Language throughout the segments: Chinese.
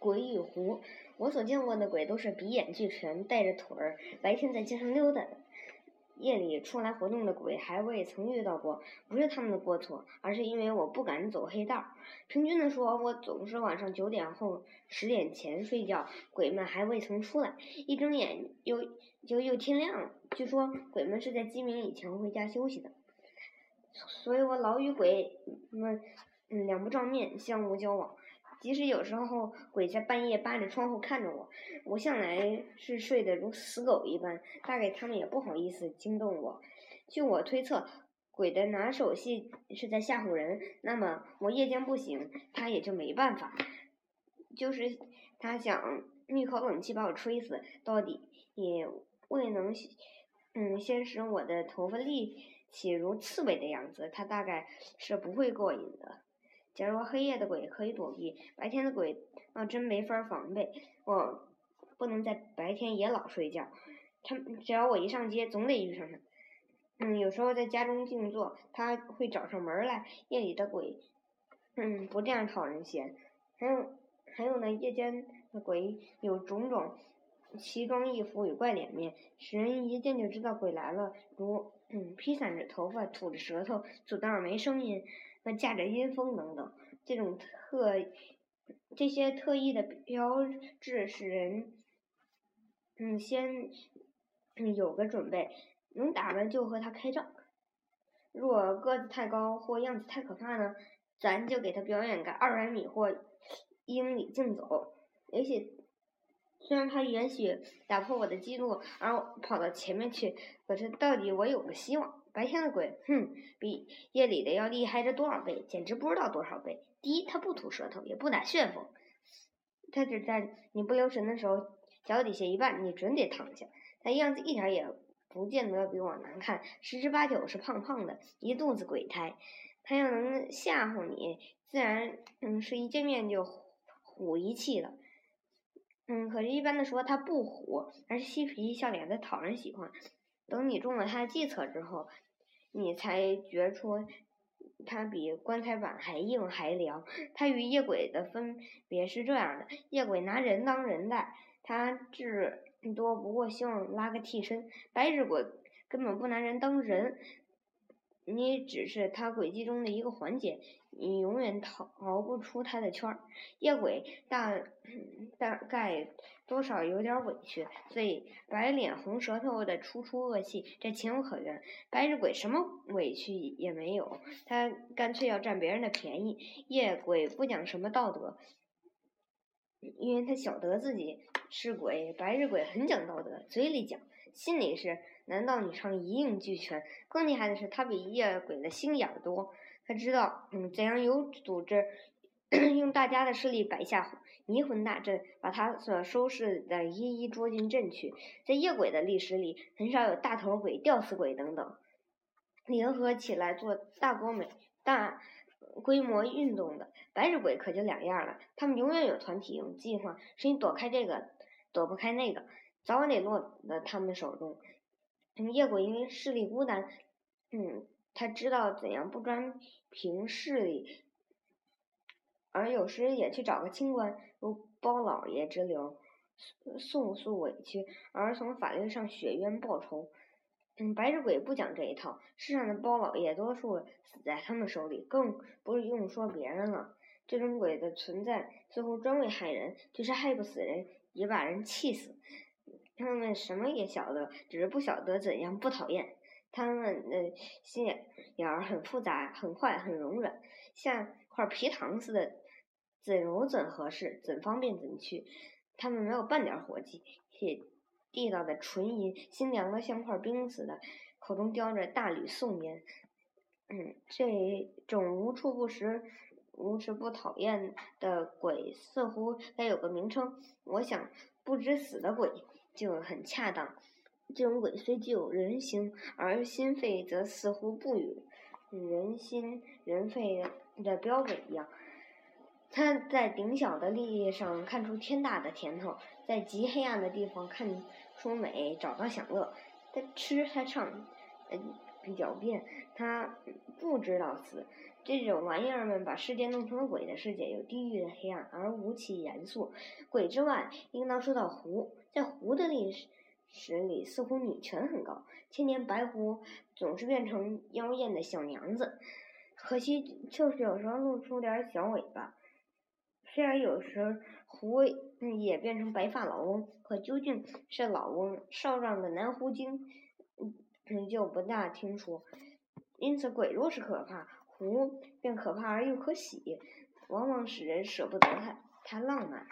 鬼与狐。我所见过的鬼都是鼻眼俱全，带着腿儿，白天在街上溜达的，夜里出来活动的鬼还未曾遇到过。不是他们的过错，而是因为我不敢走黑道。平均的说，我总是晚上9点后10点前睡觉，鬼们还未曾出来，一睁眼又天亮了。据说鬼们是在鸡鸣以前回家休息的，所以我老与鬼们两不照面，相无交往。即使有时候鬼在半夜扒着窗户看着我，我向来是睡得如死狗一般，大概他们也不好意思惊动我。据我推测，鬼的拿手戏是在吓唬人，那么我夜间不醒，他也就没办法。就是他想一口冷气把我吹死，到底也未能先使我的头发立起如刺猬的样子，他大概是不会过瘾的。假如黑夜的鬼可以躲避，白天的鬼真没法防备。我不能在白天也老睡觉，他只要我一上街总得遇上他。有时候在家中静坐，他会找上门来。夜里的鬼不这样讨人嫌。还有呢，夜间的鬼有种种奇装异服与怪脸面，使人一见就知道鬼来了，如披散着头发，吐着舌头，走道没声音，驾着阴风等等。这些特异的标志使人先有个准备，能打的就和他开仗。若个子太高或样子太可怕呢，咱就给他表演个200米或1英里竞走。虽然他也许打破我的记录，而我跑到前面去，可是到底我有个希望。白天的鬼比夜里的要厉害着多少倍，简直不知道多少倍。第一，他不吐舌头，也不打旋风，他只在你不留神的时候，脚底下一绊，你准得躺下。他样子一点也不见得比我难看，十之八九是胖胖的，一肚子鬼胎。他要能吓唬你，自然是一见面就唬一气了。可是一般的说，他不唬，而是嬉皮笑脸的讨人喜欢。等你中了他的计策之后，你才觉出他比棺材板还硬还凉。他与夜鬼的分别是这样的：夜鬼拿人当人待，他至多不过希望拉个替身；白日鬼根本不拿人当人，你只是他诡计中的一个环节，你永远逃不出他的圈儿。夜鬼大概多少有点委屈，所以白脸红舌头的出出恶气，这情有可原。白日鬼什么委屈也没有，他干脆要占别人的便宜。夜鬼不讲什么道德，因为他晓得自己是鬼。白日鬼很讲道德，嘴里讲，心里是男盗女娼一应俱全。更厉害的是，他比夜鬼的心眼儿多，他知道怎样有组织用大家的势力摆下迷魂大阵，把他所收拾的一一捉进阵去。在夜鬼的历史里，很少有大头鬼、吊死鬼等等联合起来做大规模运动的。白日鬼可就两样了，他们永远有团体，有计划，谁躲开这个躲不开那个，早晚得落在他们手中。夜鬼因为势力孤单，他知道怎样不专凭势力，而有时也去找个清官，如包老爷之流，诉诉委屈，而从法律上雪冤报仇。白日鬼不讲这一套，世上的包老爷多数死在他们手里，更不用说别人了。这种鬼的存在似乎专为害人，就是害不死人，也把人气死。他们什么也晓得，只是不晓得怎样不讨厌。他们的心眼儿很复杂，很坏，很柔软，像块皮糖似的，怎揉怎合适，怎方便怎去。他们没有半点活计，也地道的纯银，心凉的像块冰似的，口中叼着大缕宋烟。这种无处不食、无时不讨厌的鬼似乎该有个名称，我想不知死的鬼就很恰当。这种鬼虽具有人形，而心肺则似乎不与人心人肺的标准一样。他在顶小的利益上看出天大的甜头，在极黑暗的地方看出美，找到享乐。他吃他唱狡辩，他不知道死。这种玩意儿们把世界弄成了鬼的世界，有地狱的黑暗而无其严肃。鬼之外，应当说到狐。在狐的历史里，似乎女权很高，千年白狐总是变成妖艳的小娘子，可惜就是有时候露出点小尾巴。虽然有时狐也变成白发老翁，可究竟是老翁少壮的南狐精就不大听说。因此鬼若是可怕，狐便可怕而又可喜，往往使人舍不得它浪漫。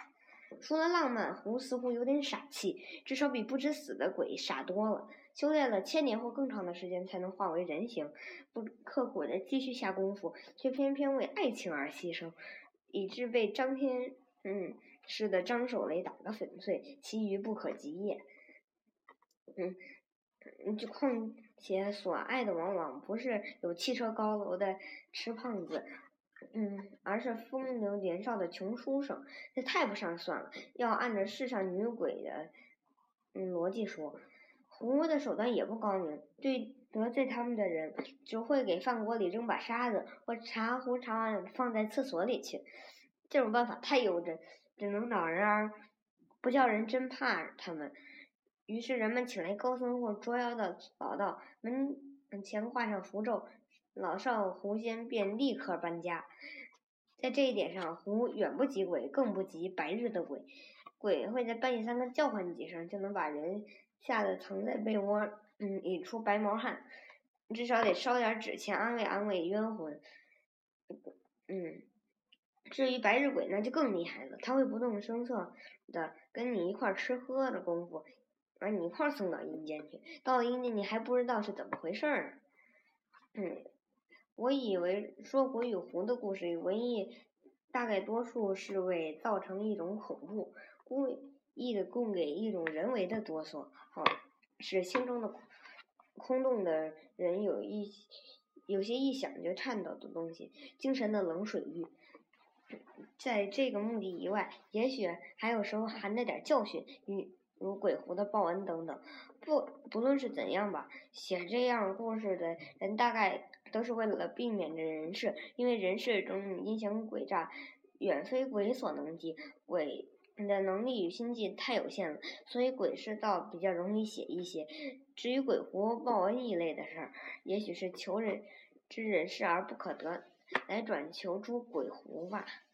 除了浪漫，狐似乎有点傻气，至少比不知死的鬼傻多了。修炼了1000年或更长的时间才能化为人形，不刻苦的继续下功夫，却偏偏为爱情而牺牲，以致被张天似的张手雷打个粉碎，其余不可及也。就况且所爱的往往不是有汽车高楼的吃胖子，而是风流年少的穷书生，这太不上算了。要按照世上女鬼的逻辑说，狐的手段也不高明，对得罪他们的人只会给饭锅里扔把沙子，或茶壶茶碗放在厕所里去。这种办法太幼稚，只能恼人而不叫人真怕他们。于是人们请来高僧或捉妖的老道，门前挂上符咒，老少狐仙便立刻搬家。在这一点上，狐远不及鬼，更不及白日的鬼。鬼会在半夜三更叫唤几声，就能把人吓得藏在被窝，引出白毛汗。至少得烧点纸钱安慰安慰冤魂。至于白日鬼那就更厉害了，他会不动声色的跟你一块吃喝的功夫，把你一块送到阴间去。到了阴间你还不知道是怎么回事呢。我以为说鬼与狐的故事，文艺大概多数是为造成一种恐怖，故意的供给一种人为的哆嗦，使心中的空洞的人有些一想就颤抖的东西，精神的冷水浴。在这个目的以外，也许还有时候含着点教训，如鬼狐的报恩等等。不论是怎样吧，写这样故事的人大概都是为了避免着人世，因为人世中阴险诡诈远非鬼所能及，鬼的能力与心计太有限了，所以鬼事倒比较容易写一些。至于鬼狐报恩一类的事儿，也许是求人之人事而不可得，来转求诸鬼狐吧。